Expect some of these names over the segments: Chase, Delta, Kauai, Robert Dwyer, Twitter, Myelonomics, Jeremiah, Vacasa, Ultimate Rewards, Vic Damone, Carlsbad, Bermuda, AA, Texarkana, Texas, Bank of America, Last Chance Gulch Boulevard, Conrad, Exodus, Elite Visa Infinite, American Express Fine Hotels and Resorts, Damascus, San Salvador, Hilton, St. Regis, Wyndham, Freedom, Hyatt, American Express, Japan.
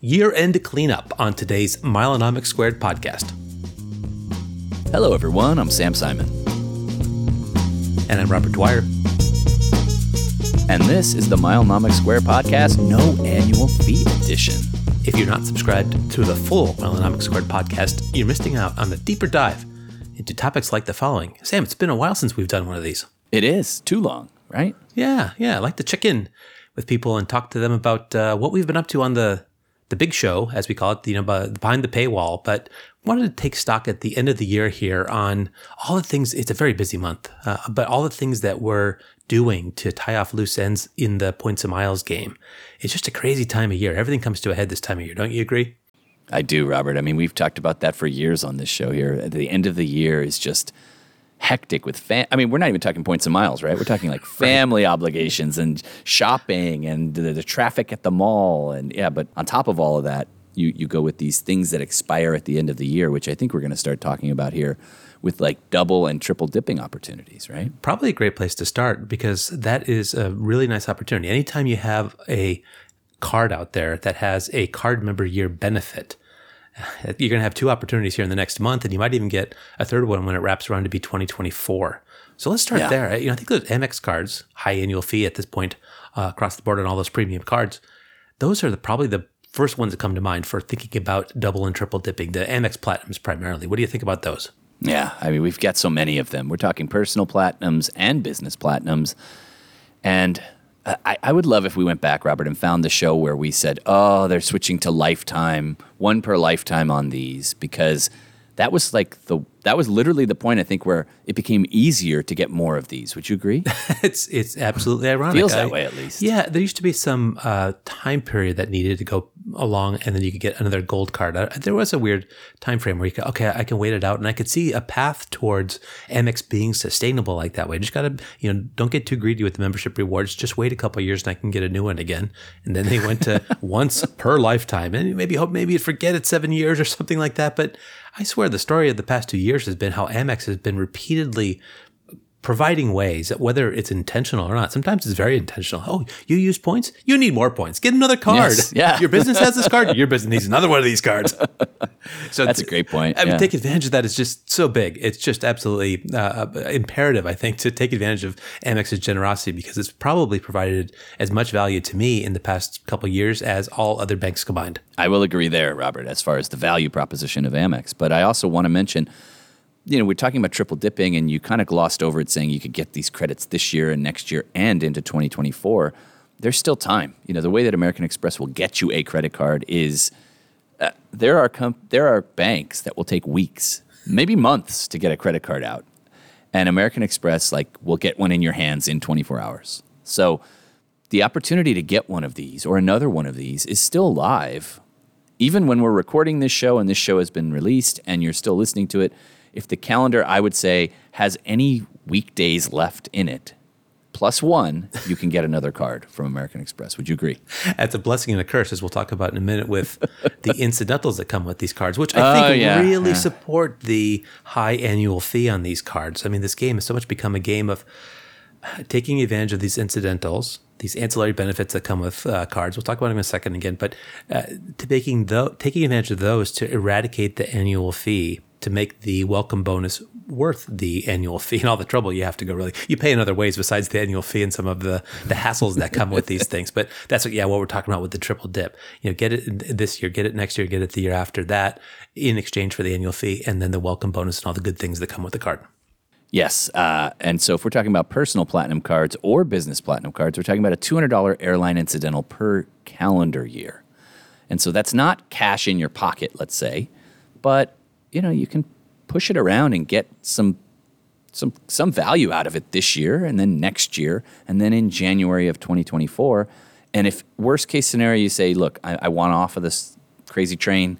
Year-end cleanup on today's Myelonomic Squared podcast. Hello, everyone. I'm Sam Simon. And I'm Robert Dwyer. And this is the Myelonomic Square podcast, no annual fee edition. If you're not subscribed to the full Myelonomic Squared podcast, you're missing out on a deeper dive into topics like the following. Sam, it's been a while since we've done one of these. It is. Too long, right? Yeah. I like to check in with people and talk to them about what we've been up to on the big show, as we call it, behind the paywall. But wanted to take stock at the end of the year here on all the things. It's a very busy month, but all the things that we're doing to tie off loose ends in the points and miles game. It's just a crazy time of year. Everything comes to a head this time of year. Don't you agree? I do, Robert. I mean, we've talked about that for years on this show here. At the end of the year is just hectic with we're not even talking points and miles, right? We're talking like family obligations and shopping and the traffic at the mall. And yeah, but on top of all of that, you go with these things that expire at the end of the year, which I think we're going to start talking about here with like double and triple dipping opportunities, right? Probably a great place to start because that is a really nice opportunity. Anytime you have a card out there that has a card member year benefit, you're going to have two opportunities here in the next month, and you might even get a third one when it wraps around to be 2024. So let's start there. I think those MX cards, high annual fee at this point across the board on all those premium cards, those are probably the first ones that come to mind for thinking about double and triple dipping, the Amex Platinums primarily. What do you think about those? Yeah, I mean, we've got so many of them. We're talking personal Platinums and business Platinums. And I would love if we went back, Robert, and found the show where we said, oh, they're switching to lifetime, one per lifetime on these, because that was like that was literally the point, I think, where it became easier to get more of these. Would you agree? It's absolutely ironic. Feels that way, at least. Yeah, there used to be some time period that needed to go along, and then you could get another gold card. There was a weird time frame where you could, okay, I can wait it out, and I could see a path towards Amex being sustainable like that way. Just gotta, don't get too greedy with the membership rewards. Just wait a couple of years, and I can get a new one again. And then they went to once per lifetime, and maybe you forget it 7 years or something like that, but I swear the story of the past 2 years has been how Amex has been repeatedly providing ways that whether it's intentional or not, sometimes it's very intentional. Oh, you use points? You need more points. Get another card. Yes, yeah. Your business has this card. Your business needs another one of these cards. So that's a great point. Yeah. I mean, take advantage of that. It's just so big. It's just absolutely imperative, I think, to take advantage of Amex's generosity because it's probably provided as much value to me in the past couple of years as all other banks combined. I will agree there, Robert, as far as the value proposition of Amex. But I also want to mention, we're talking about triple dipping and you kind of glossed over it saying you could get these credits this year and next year and into 2024. There's still time. The way that American Express will get you a credit card is there are banks that will take weeks, maybe months to get a credit card out. And American Express will get one in your hands in 24 hours. So the opportunity to get one of these or another one of these is still live. Even when we're recording this show and this show has been released and you're still listening to it, if the calendar, I would say, has any weekdays left in it, plus one, you can get another card from American Express. Would you agree? That's a blessing and a curse, as we'll talk about in a minute with the incidentals that come with these cards, which I think really support the high annual fee on these cards. I mean, this game has so much become a game of taking advantage of these incidentals, these ancillary benefits that come with cards. We'll talk about them in a second again, but taking advantage of those to eradicate the annual fee, to make the welcome bonus worth the annual fee and all the trouble you have to go really. You pay in other ways besides the annual fee and some of the hassles that come with these things. But that's what we're talking about with the triple dip. Get it this year, get it next year, get it the year after that in exchange for the annual fee and then the welcome bonus and all the good things that come with the card. Yes. And so if we're talking about personal Platinum cards or business Platinum cards, we're talking about a $200 airline incidental per calendar year. And so that's not cash in your pocket, let's say, but you can push it around and get some value out of it this year and then next year and then in January of 2024. And if worst case scenario, you say, look, I want off of this crazy train,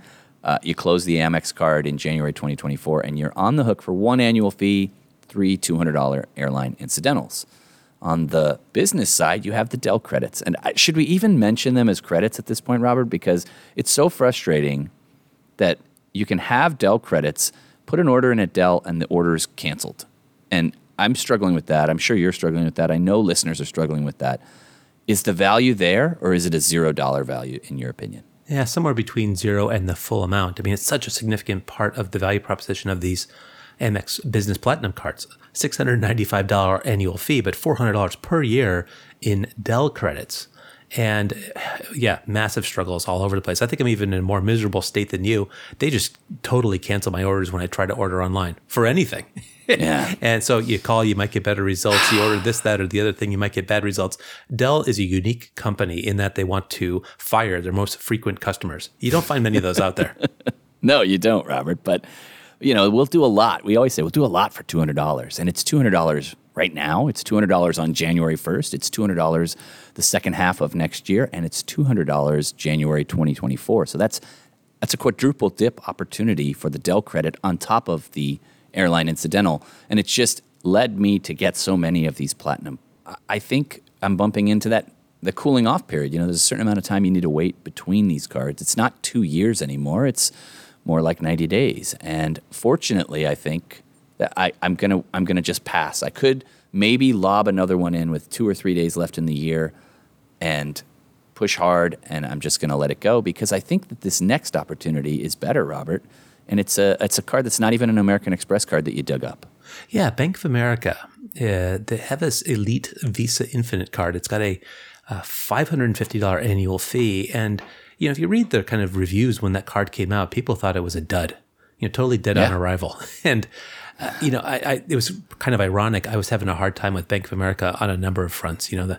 you close the Amex card in January 2024 and you're on the hook for one annual fee, three $200 airline incidentals. On the business side, you have the Dell credits. And should we even mention them as credits at this point, Robert? Because it's so frustrating that you can have Dell credits, put an order in at Dell, and the order is canceled. And I'm struggling with that. I'm sure you're struggling with that. I know listeners are struggling with that. Is the value there, or is it a $0 value in your opinion? Yeah, somewhere between zero and the full amount. I mean, it's such a significant part of the value proposition of these Amex Business Platinum cards. $695 annual fee, but $400 per year in Dell credits. And yeah, massive struggles all over the place. I think I'm even in a more miserable state than you. They just totally cancel my orders when I try to order online for anything. Yeah. And so you call, you might get better results. You order this, that, or the other thing, you might get bad results. Dell is a unique company in that they want to fire their most frequent customers. You don't find many of those out there. No, you don't, Robert. But, you know, we'll do a lot. We always say we'll do a lot for $200. And it's $200 right now. It's $200 on January 1st. It's $200 the second half of next year. And it's $200 January 2024. So that's a quadruple dip opportunity for the Dell credit on top of the airline incidental. And it's just led me to get so many of these platinum. I think I'm bumping into that, the cooling off period. You know, there's a certain amount of time you need to wait between these cards. It's not 2 years anymore. It's more like 90 days. And fortunately, I think that I'm gonna just pass. I could maybe lob another one in with 2 or 3 days left in the year and push hard, and I'm just gonna let it go because I think that this next opportunity is better, Robert. And it's a card that's not even an American Express card that you dug up. Yeah, Bank of America. They have this Elite Visa Infinite card. It's got a $550 annual fee. And you know, if you read the kind of reviews when that card came out, people thought it was a dud, you know, totally dead on arrival. And, you know, it was kind of ironic. I was having a hard time with Bank of America on a number of fronts. You know,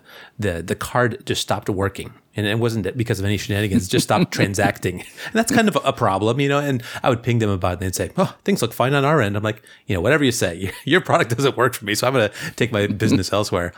the card just stopped working. And it wasn't because of any shenanigans, it just stopped transacting. And that's kind of a problem, you know, and I would ping them about it and they'd say, oh, things look fine on our end. I'm like, you know, whatever you say, your product doesn't work for me, so I'm going to take my business elsewhere.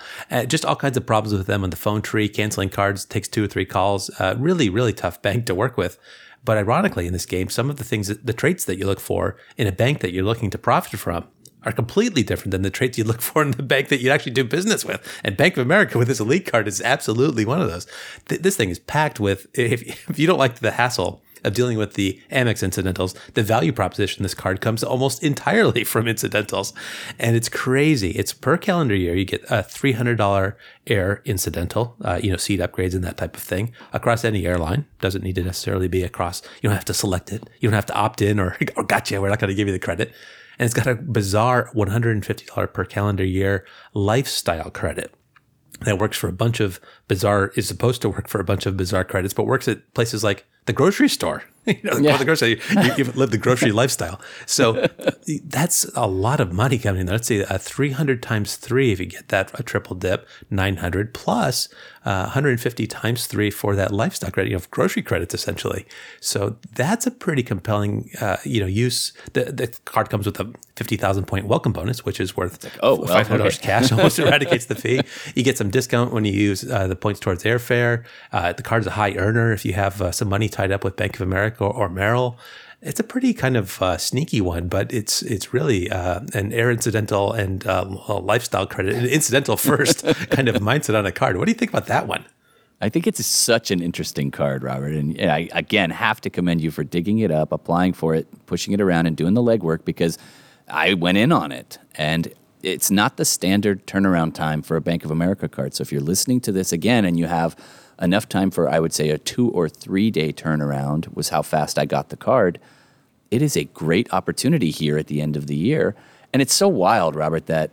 Just all kinds of problems with them on the phone tree, canceling cards, takes 2 or 3 calls. Really, really tough bank to work with. But ironically in this game, some of the things, the traits that you look for in a bank that you're looking to profit from are completely different than the traits you look for in the bank that you actually do business with. And Bank of America with this Elite card is absolutely one of those. This thing is packed with, if you don't like the hassle of dealing with the Amex incidentals, the value proposition this card comes almost entirely from incidentals. And it's crazy. It's per calendar year, you get a $300 air incidental, you know, seat upgrades and that type of thing across any airline. Doesn't need to necessarily be across, you don't have to select it. You don't have to opt in or gotcha, we're not going to give you the credit. And it's got a bizarre $150 per calendar year lifestyle credit that works for a bunch of bizarre, is supposed to work for a bunch of bizarre credits, but works at places like the grocery store. You know, the grocery, you live the grocery lifestyle. So that's a lot of money coming in there. Let's say a 300 times 3, if you get that, a triple dip, 900 plus 150 times 3 for that lifestyle credit, you know, grocery credits essentially. So that's a pretty compelling, you know, use. The card comes with a 50,000 point welcome bonus, which is worth $500 cash, almost eradicates the fee. You get some discount when you use the points towards airfare. The card's a high earner if you have some money tied up with Bank of America or Merrill. It's a pretty kind of sneaky one, but it's really an air incidental and a lifestyle credit, an incidental first kind of mindset on a card. What do you think about that one? I think it's such an interesting card, Robert. And I, again, have to commend you for digging it up, applying for it, pushing it around, and doing the legwork because I went in on it. And it's not the standard turnaround time for a Bank of America card. So if you're listening to this again and you have enough time for, I would say, a 2 or 3 day turnaround was how fast I got the card. It is a great opportunity here at the end of the year. And it's so wild, Robert, that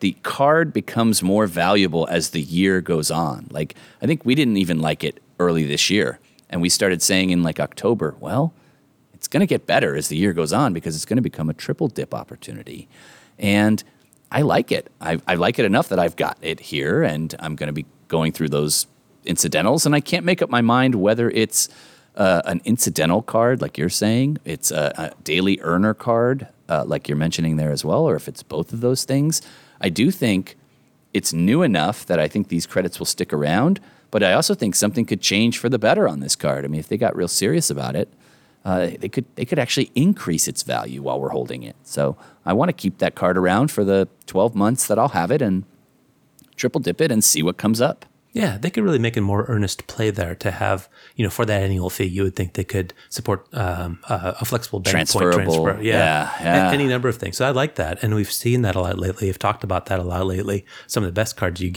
the card becomes more valuable as the year goes on. Like, I think we didn't even like it early this year. And we started saying in like October, well, it's going to get better as the year goes on because it's going to become a triple dip opportunity. And I like it. I like it enough that I've got it here and I'm going to be going through those incidentals, and I can't make up my mind whether it's an incidental card, like you're saying, it's a daily earner card, like you're mentioning there as well, or if it's both of those things. I do think it's new enough that I think these credits will stick around, but I also think something could change for the better on this card. I mean, if they got real serious about it, they could actually increase its value while we're holding it. So I want to keep that card around for the 12 months that I'll have it and triple dip it and see what comes up. Yeah, they could really make a more earnest play there to have, you know, for that annual fee, you would think they could support a flexible bank point transfer. Yeah. Any number of things. So I like that. And we've seen that a lot lately. We've talked about that a lot lately. Some of the best cards you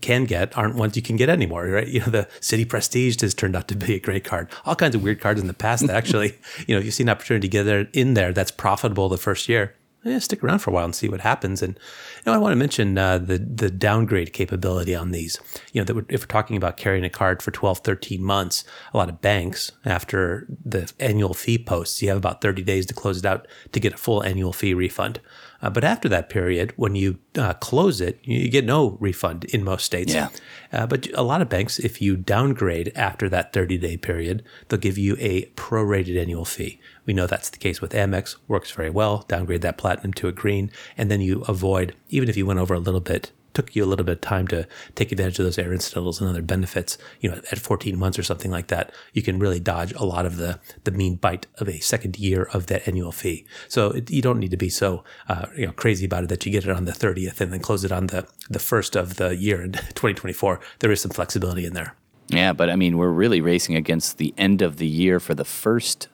can get aren't ones you can get anymore, right? You know, the City Prestige has turned out to be a great card. All kinds of weird cards in the past that actually, you know, if you see an opportunity to get in there that's profitable the first year, yeah, stick around for a while and see what happens. And you know, I want to mention the downgrade capability on these. You know, that if we're talking about carrying a card for 12, 13 months, a lot of banks, after the annual fee posts, you have about 30 days to close it out to get a full annual fee refund. But after that period, when you close it, you get no refund in most states. Yeah. But a lot of banks, if you downgrade after that 30-day period, they'll give you a prorated annual fee. We know that's the case with Amex. Works very well. Downgrade that platinum to a green, and then you avoid, even if you went over a little bit, took you a little bit of time to take advantage of those air incidentals and other benefits, you know, at 14 months or something like that, you can really dodge a lot of the mean bite of a second year of that annual fee. So you don't need to be so crazy about it that you get it on the 30th and then close it on the first of the year in 2024. There is some flexibility in there. Yeah, but I mean, we're really racing against the end of the year for the first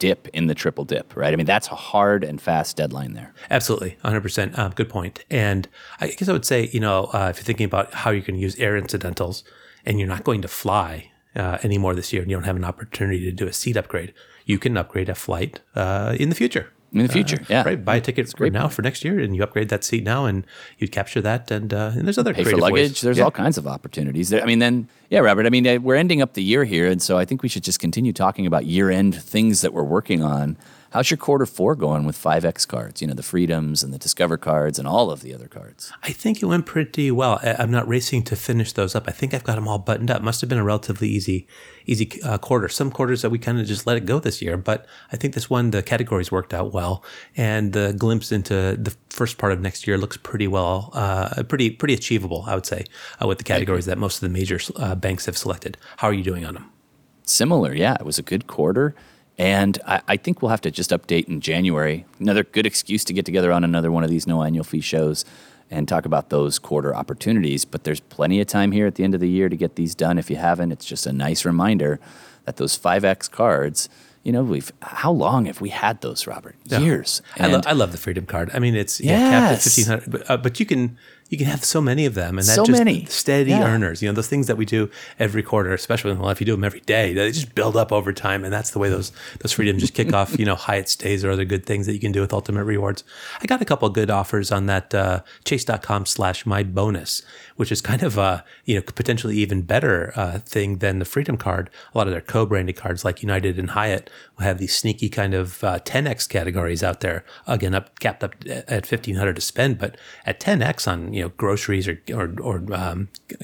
dip in the triple dip, right? I mean, that's a hard and fast deadline there. Absolutely, 100%. Good point. And I guess I would say, you know, if you're thinking about how you can use air incidentals and you're not going to fly anymore this year and you don't have an opportunity to do a seat upgrade, you can upgrade a flight in the future. Right? Buy a ticket now for next year, and you upgrade that seat now, and you'd capture that. And there's other pay for luggage. Ways. There's all kinds of opportunities. I mean, then Robert. I mean, we're ending up the year here, and so I think we should just continue talking about year-end things that we're working on. How's your quarter four going with 5X cards? You know, the Freedoms and the Discover cards and all of the other cards. I think it went pretty well. I'm not racing to finish those up. I think I've got them all buttoned up. Must have been a relatively easy quarter. Some quarters that we kind of just let it go this year, but I think this one, the categories worked out well. And the glimpse into the first part of next year looks pretty well, pretty achievable, I would say, with the categories that most of the major banks have selected. How are you doing on them? Similar, yeah. It was a good quarter. And I think we'll have to just update in January. Another good excuse to get together on another one of these no annual fee shows and talk about those quarter opportunities. But there's plenty of time here at the end of the year to get these done. If you haven't, it's just a nice reminder that those 5X cards, you know, how long have we had those, Robert? Years. Yeah. I love the Freedom card. I mean, it's capped at 1,500, but you can have so many of them, and that's steady earners. You know, those things that we do every quarter, especially if you do them every day, they just build up over time, and that's the way those Freedom just kick off. You know, Hyatt stays or other good things that you can do with Ultimate Rewards. I got a couple of good offers on that Chase.com/mybonus, which is kind of a potentially even better thing than the Freedom card. A lot of their co-branded cards like United and Hyatt will have these sneaky kind of 10x categories out there. Again, capped up at 1,500 to spend, but at 10x on groceries or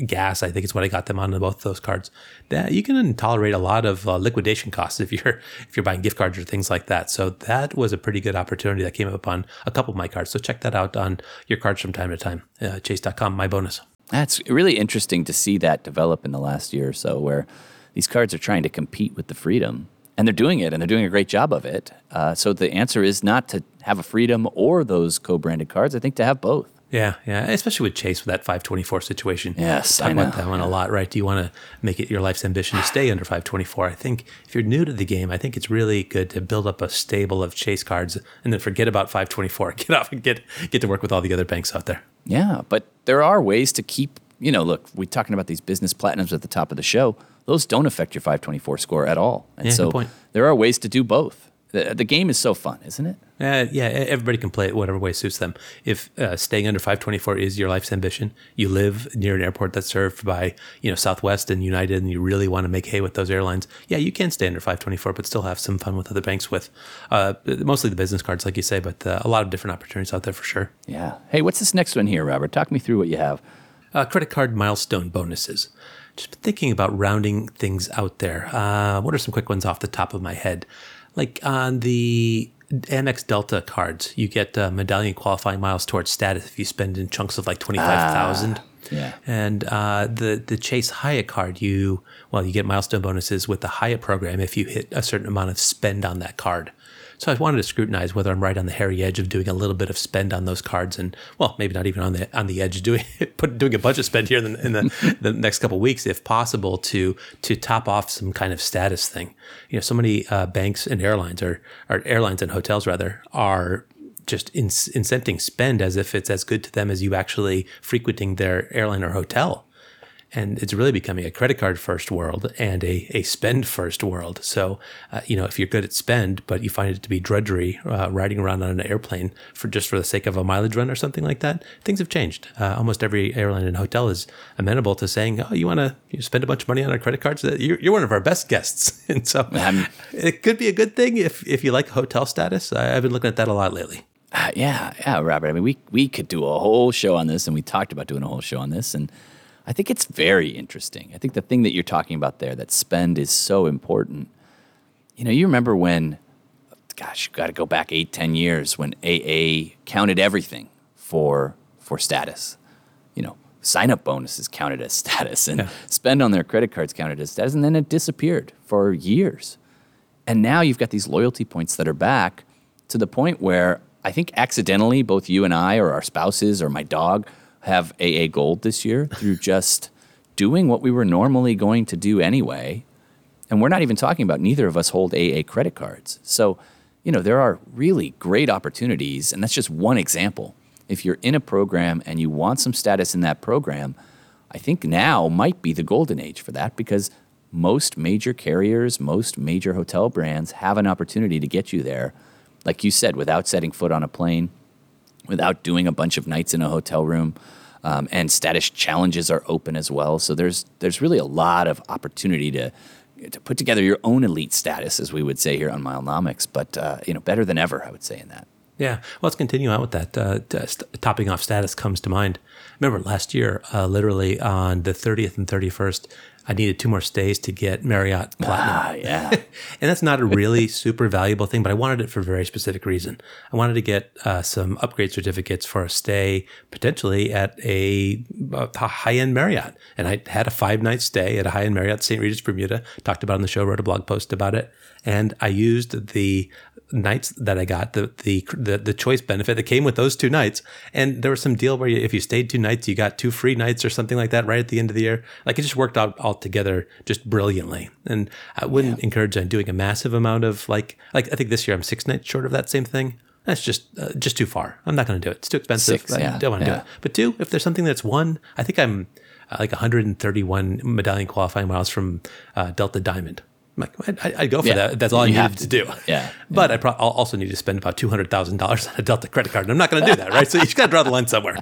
gas, I think is what I got them on both those cards. That you can tolerate a lot of liquidation costs if you're buying gift cards or things like that. So that was a pretty good opportunity that came up on a couple of my cards. So check that out on your cards from time to time. Chase.com, my bonus. That's really interesting to see that develop in the last year or so, where these cards are trying to compete with the Freedom. And they're doing it, and they're doing a great job of it. So the answer is not to have a Freedom or those co-branded cards. I think to have both. Yeah, especially with Chase, with that 524 situation. Yes, I know. Talk about that one a lot, right? Do you want to make it your life's ambition to stay under 524? I think if you're new to the game, I think it's really good to build up a stable of Chase cards and then forget about 524. Get off and get to work with all the other banks out there. Yeah, but there are ways to keep, look, we're talking about these business platinums at the top of the show. Those don't affect your 524 score at all. And yeah, so there are ways to do both. The game is so fun, isn't it? Everybody can play it whatever way suits them. If staying under 524 is your life's ambition, you live near an airport that's served by Southwest and United, and you really want to make hay with those airlines, you can stay under 524, but still have some fun with other banks with mostly the business cards, like you say, but a lot of different opportunities out there for sure. Yeah. Hey, what's this next one here, Robert? Talk me through what you have. Credit card milestone bonuses. Just thinking about rounding things out there. What are some quick ones off the top of my head? Like on the Amex Delta cards, you get medallion qualifying miles towards status if you spend in chunks of like 25,000. Yeah. And the Chase Hyatt card, you get milestone bonuses with the Hyatt program if you hit a certain amount of spend on that card. So I wanted to scrutinize whether I'm right on the hairy edge of doing a little bit of spend on those cards, and well, maybe not even on the edge of doing a budget spend here in the the next couple of weeks, if possible, to top off some kind of status thing. You know, so many banks and airlines or airlines and hotels rather are just incenting spend as if it's as good to them as you actually frequenting their airline or hotel. And it's really becoming a credit card first world and a spend first world. So, you know, if you're good at spend, but you find it to be drudgery riding around on an airplane for the sake of a mileage run or something like that, things have changed. Almost every airline and hotel is amenable to saying, oh, you want to spend a bunch of money on our credit cards? You're one of our best guests. And so it could be a good thing if you like hotel status. I've been looking at that a lot lately. Robert. I mean, we could do a whole show on this, and we talked about doing a whole show on this, and I think it's very interesting. I think the thing that you're talking about there, that spend is so important. You know, you remember when, you got to go back 8-10 years when AA counted everything for status. You know, sign-up bonuses counted as status, and spend on their credit cards counted as status, and then it disappeared for years. And now you've got these loyalty points that are back to the point where I think accidentally both you and I or our spouses or my dog have AA Gold this year through just doing what we were normally going to do anyway. And we're not even talking about neither of us hold AA credit cards. So, you know, there are really great opportunities, and that's just one example. If you're in a program and you want some status in that program, I think now might be the golden age for that, because most major carriers, most major hotel brands have an opportunity to get you there, like you said, without setting foot on a plane, without doing a bunch of nights in a hotel room, and status challenges are open as well. So there's really a lot of opportunity to put together your own elite status, as we would say here on Myelonomics, but you know, better than ever, I would say in that. Yeah, well, let's continue on with that. Topping off status comes to mind. Remember last year, literally on the 30th and 31st, I needed 2 more stays to get Marriott Platinum. And that's not a really super valuable thing, but I wanted it for a very specific reason. I wanted to get some upgrade certificates for a stay, potentially at a high-end Marriott. And I had a 5-night stay at a high-end Marriott, St. Regis, Bermuda. Talked about it on the show, wrote a blog post about it. And I used the nights that I got, the choice benefit that came with those 2 nights. And there was some deal where if you stayed 2 nights, you got 2 free nights or something like that right at the end of the year. Like, it just worked out all together just brilliantly. And I wouldn't encourage on doing a massive amount of like I think this year I'm 6 nights short of that same thing. That's just too far. I'm not going to do it. It's too expensive. 6, I don't want to do it. But 2, if there's something that's 1, I think I'm like 131 medallion qualifying miles from Delta Diamond. I'm like, I'd go for that. That's all you have to do. But I'll also need to spend about $200,000 on a Delta credit card, and I'm not going to do that, right? So you just got to draw the line somewhere.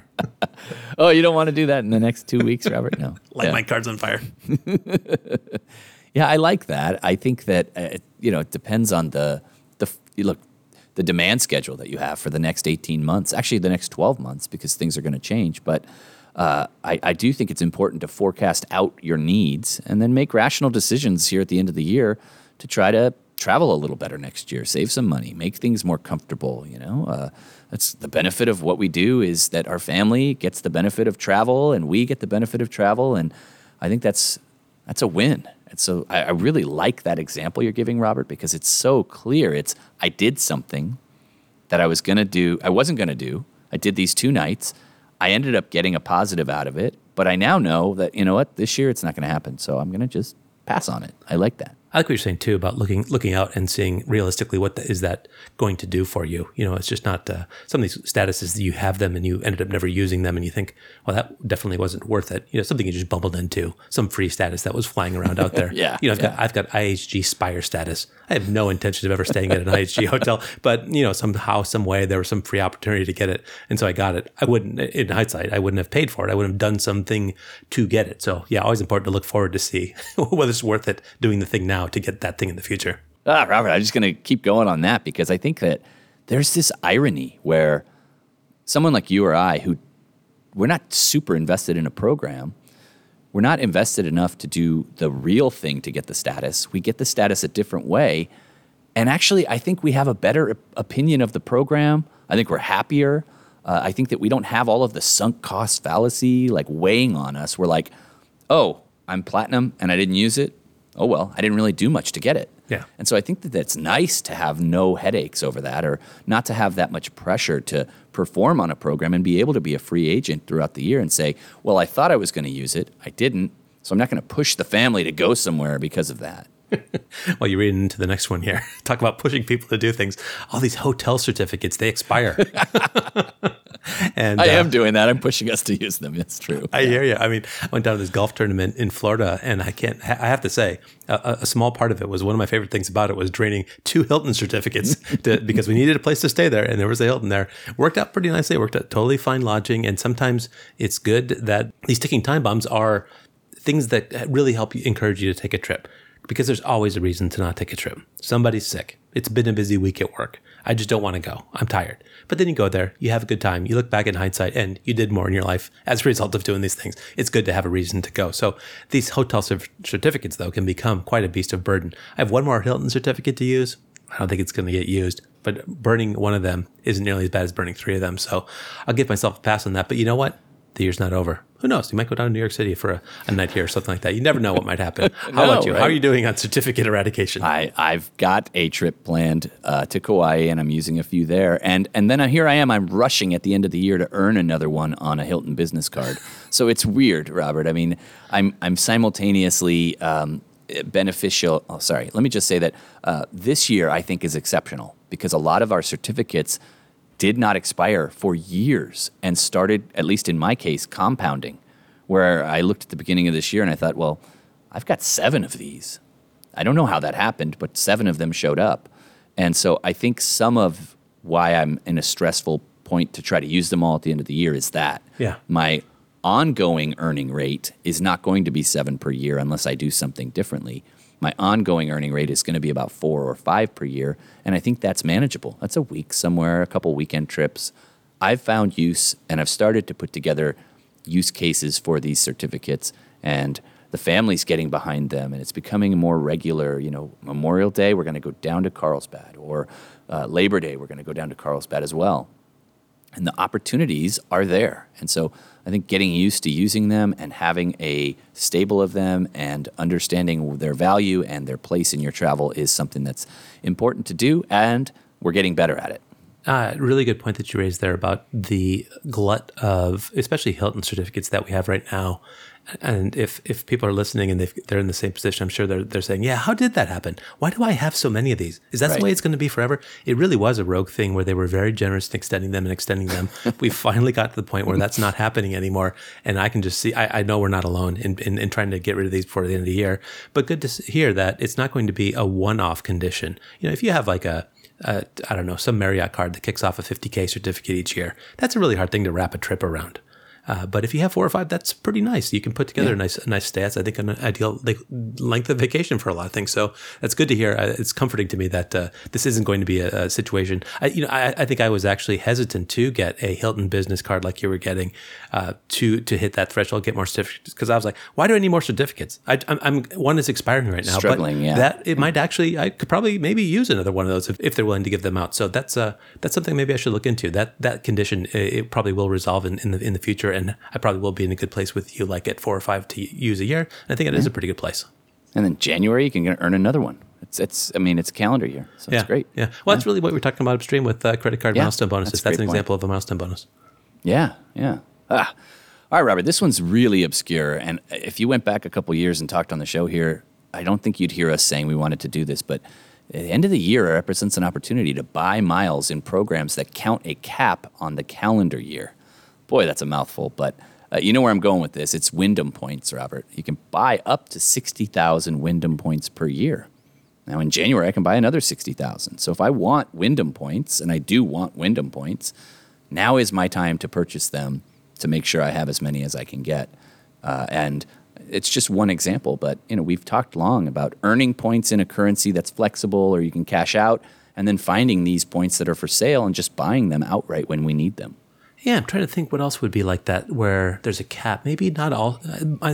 Oh, you don't want to do that in the next 2 weeks, Robert? No. My card's on fire. Yeah, I like that. I think that you know, it depends on the demand schedule that you have for the next 18 months, actually the next 12 months, because things are going to change. But I do think it's important to forecast out your needs and then make rational decisions here at the end of the year to try to travel a little better next year, save some money, make things more comfortable. You know, that's the benefit of what we do, is that our family gets the benefit of travel and we get the benefit of travel. And I think that's a win. And so I really like that example you're giving, Robert, because it's so clear. I did something that I was going to do. I wasn't going to do. I did these 2 nights. I ended up getting a positive out of it, but I now know that, you know what, this year it's not going to happen, so I'm going to just pass on it. I like that. I like what you're saying, too, about looking out and seeing realistically what is that going to do for you. You know, it's just not some of these statuses that you have them and you ended up never using them and you think, well, that definitely wasn't worth it. You know, something you just bumbled into, some free status that was flying around out there. You know, I've got IHG Spire status. I have no intention of ever staying at an IHG hotel, but, you know, somehow, some way there was some free opportunity to get it. And so I got it. I wouldn't, in hindsight, I wouldn't have paid for it. I wouldn't have done something to get it. So, yeah, always important to look forward to see whether it's worth it doing the thing now to get that thing in the future. Robert, I'm just going to keep going on that, because I think that there's this irony where someone like you or I, who we're not super invested in a program, we're not invested enough to do the real thing to get the status. We get the status a different way. And actually, I think we have a better opinion of the program. I think we're happier. I think that we don't have all of the sunk cost fallacy like weighing on us. We're like, oh, I'm platinum and I didn't use it. Oh, well, I didn't really do much to get it. Yeah. And so I think that it's nice to have no headaches over that, or not to have that much pressure to perform on a program, and be able to be a free agent throughout the year and say, well, I thought I was going to use it. I didn't. So I'm not going to push the family to go somewhere because of that. Well, you're reading into the next one here. Talk about pushing people to do things. All these hotel certificates, they expire. And I am doing that. I'm pushing us to use them. It's true. I hear you. I mean, I went down to this golf tournament in Florida, and I have to say, a small part of it was, one of my favorite things about it was draining 2 Hilton certificates because we needed a place to stay there, and there was a Hilton there. Worked out pretty nicely. Worked out totally fine lodging, and sometimes it's good that these ticking time bombs are things that really help you, encourage you to take a trip. Because there's always a reason to not take a trip. Somebody's sick. It's been a busy week at work. I just don't want to go. I'm tired. But then you go there. You have a good time. You look back in hindsight, and you did more in your life as a result of doing these things. It's good to have a reason to go. So these hotel certificates, though, can become quite a beast of burden. I have one more Hilton certificate to use. I don't think it's going to get used. But burning one of them isn't nearly as bad as burning 3 of them. So I'll give myself a pass on that. But you know what? The year's not over. Who knows? You might go down to New York City for a night here or something like that. You never know what might happen. How about you? Right? How are you doing on certificate eradication? I've got a trip planned to Kauai, and I'm using a few there. And then here I am. I'm rushing at the end of the year to earn another one on a Hilton business card. So it's weird, Robert. I mean, I'm simultaneously beneficial. Oh, sorry. Let me just say that this year I think is exceptional, because a lot of our certificates did not expire for years and started, at least in my case, compounding, where I looked at the beginning of this year and I thought, well, I've got 7 of these. I don't know how that happened, but 7 of them showed up. And so I think some of why I'm in a stressful point to try to use them all at the end of the year is that my ongoing earning rate is not going to be 7 per year unless I do something differently. My ongoing earning rate is going to be about 4 or 5 per year, and I think that's manageable. That's a week somewhere, a couple weekend trips. I've found use, and I've started to put together use cases for these certificates, and the family's getting behind them, and it's becoming more regular. You know, Memorial Day, we're going to go down to Carlsbad, or Labor Day, we're going to go down to Carlsbad as well. And the opportunities are there. And so I think getting used to using them and having a stable of them and understanding their value and their place in your travel is something that's important to do, and we're getting better at it. Really good point that you raised there about the glut of, especially Hilton certificates that we have right now. And if people are listening and they're in the same position, I'm sure they're saying, yeah, how did that happen? Why do I have so many of these? Is that the way it's going to be forever? It really was a rogue thing where they were very generous in extending them and extending them. We finally got to the point where that's not happening anymore. And I can just see, I know we're not alone in trying to get rid of these before the end of the year. But good to hear that it's not going to be a one-off condition. You know, if you have like I don't know, some Marriott card that kicks off a $50K certificate each year, that's a really hard thing to wrap a trip around. But if you have 4 or 5, that's pretty nice. You can put together a nice stay. That's, I think, an ideal length of vacation for a lot of things. So that's good to hear. It's comforting to me that this isn't going to be a situation. I think I was actually hesitant to get a Hilton business card like you were getting to hit that threshold, get more certificates, because I was like, why do I need more certificates? I'm one is expiring right now. Struggling, but that it might actually, I could probably maybe use another one of those if they're willing to give them out. So that's something maybe I should look into. That condition, it probably will resolve in the future. And I probably will be in a good place with you, like at 4 or 5 to use a year. And I think it is a pretty good place. And then January, you can earn another one. It's a calendar year, so it's great. Yeah. Well, that's really what we're talking about upstream with credit card milestone bonuses. That's an example of a milestone bonus. Yeah, yeah. All right, Robert, this one's really obscure. And if you went back a couple years and talked on the show here, I don't think you'd hear us saying we wanted to do this. But at the end of the year, it represents an opportunity to buy miles in programs that count a cap on the calendar year. Boy, that's a mouthful, but you know where I'm going with this. It's Wyndham points, Robert. You can buy up to 60,000 Wyndham points per year. Now, in January, I can buy another 60,000. So if I want Wyndham points, and I do want Wyndham points, now is my time to purchase them to make sure I have as many as I can get. And it's just one example, but you know, we've talked long about earning points in a currency that's flexible or you can cash out, and then finding these points that are for sale and just buying them outright when we need them. Yeah, I'm trying to think what else would be like that where there's a cap. Maybe not all.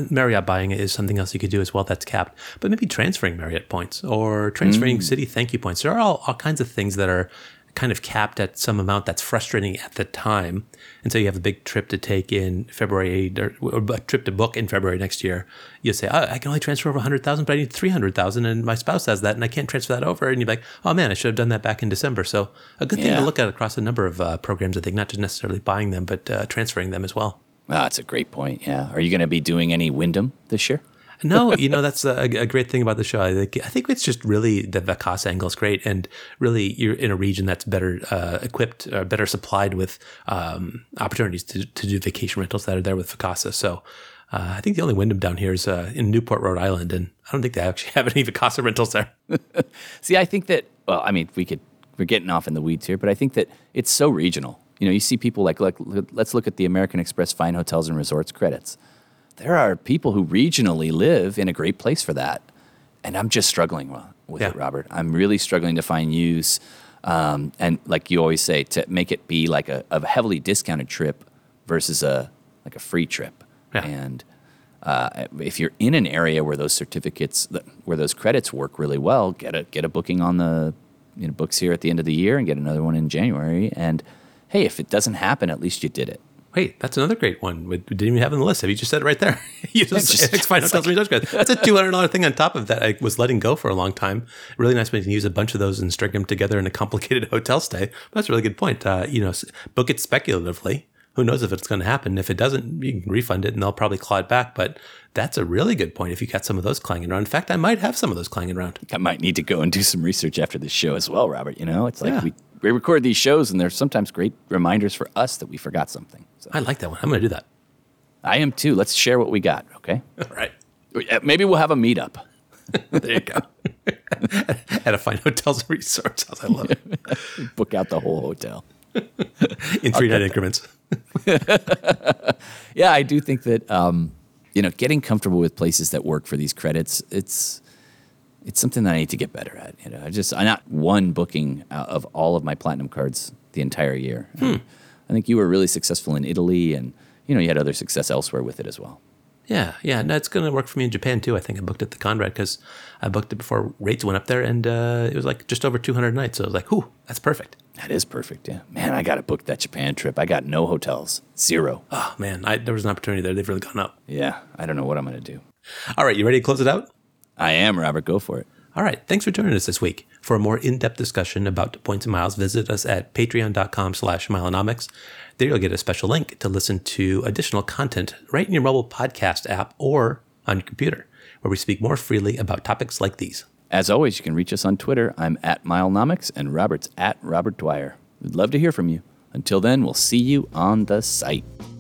Marriott buying is something else you could do as well that's capped. But maybe transferring Marriott points or transferring City Thank You points. There are all kinds of things that are kind of capped at some amount that's frustrating at the time. And so you have a big trip to take in February, or a trip to book in February next year. You'll say, oh, I can only transfer over 100,000, but I need 300,000. And my spouse has that and I can't transfer that over. And you're like, oh man, I should have done that back in December. So a good thing to look at across a number of programs, I think, not just necessarily buying them, but transferring them as well. Wow, that's a great point. Yeah. Are you going to be doing any Wyndham this year? No, you know, that's a great thing about the show. I think it's just really the Vacasa angle is great. And really, you're in a region that's better equipped, or better supplied with opportunities to do vacation rentals that are there with Vacasa. So I think the only Wyndham down here is in Newport, Rhode Island. And I don't think they actually have any Vacasa rentals there. See, I think that, well, I mean, we're getting off in the weeds here, but I think that it's so regional. You know, you see people like let's look at the American Express Fine Hotels and Resorts credits. There are people who regionally live in a great place for that. And I'm just struggling with it, Robert. I'm really struggling to find use. And like you always say, to make it be like a heavily discounted trip versus a free trip. Yeah. And if you're in an area where those certificates, where those credits work really well, get a booking on the books here at the end of the year and get another one in January. And hey, if it doesn't happen, at least you did it. Wait, that's another great one. We didn't even have it on the list. Have you just said it right there? That's a $200 thing on top of that I was letting go for a long time. Really nice when you can use a bunch of those and string them together in a complicated hotel stay. But that's a really good point. Book it speculatively. Who knows if it's going to happen? If it doesn't, you can refund it and they'll probably claw it back. But that's a really good point if you got some of those clanging around. In fact, I might have some of those clanging around. I might need to go and do some research after this show as well, Robert. You know, it's like we record these shows, and they're sometimes great reminders for us that we forgot something. So. I like that one. I'm going to do that. I am too. Let's share what we got, okay? All right. Maybe we'll have a meetup. There you go. At a fine hotels and resorts house. I love it. Book out the whole hotel. In three-night increments. Yeah, I do think that, getting comfortable with places that work for these credits, It's something that I need to get better at. I'm not one booking out of all of my platinum cards the entire year. I think you were really successful in Italy, and you had other success elsewhere with it as well. Yeah. No, it's going to work for me in Japan too. I think I booked at the Conrad because I booked it before rates went up there, and it was like just over 200 a night. So I was like, "Ooh, that's perfect." That is perfect. Yeah, man, I got to book that Japan trip. I got no hotels, zero. Oh man, there was an opportunity there. They've really gone up. Yeah, I don't know what I'm going to do. All right, you ready to close it out? I am, Robert. Go for it. All right. Thanks for joining us this week. For a more in-depth discussion about Points and Miles, visit us at patreon.com/Myelonomics. There you'll get a special link to listen to additional content right in your mobile podcast app or on your computer, where we speak more freely about topics like these. As always, you can reach us on Twitter. I'm @Myelonomics, and Robert's @Robert Dwyer. We'd love to hear from you. Until then, we'll see you on the site.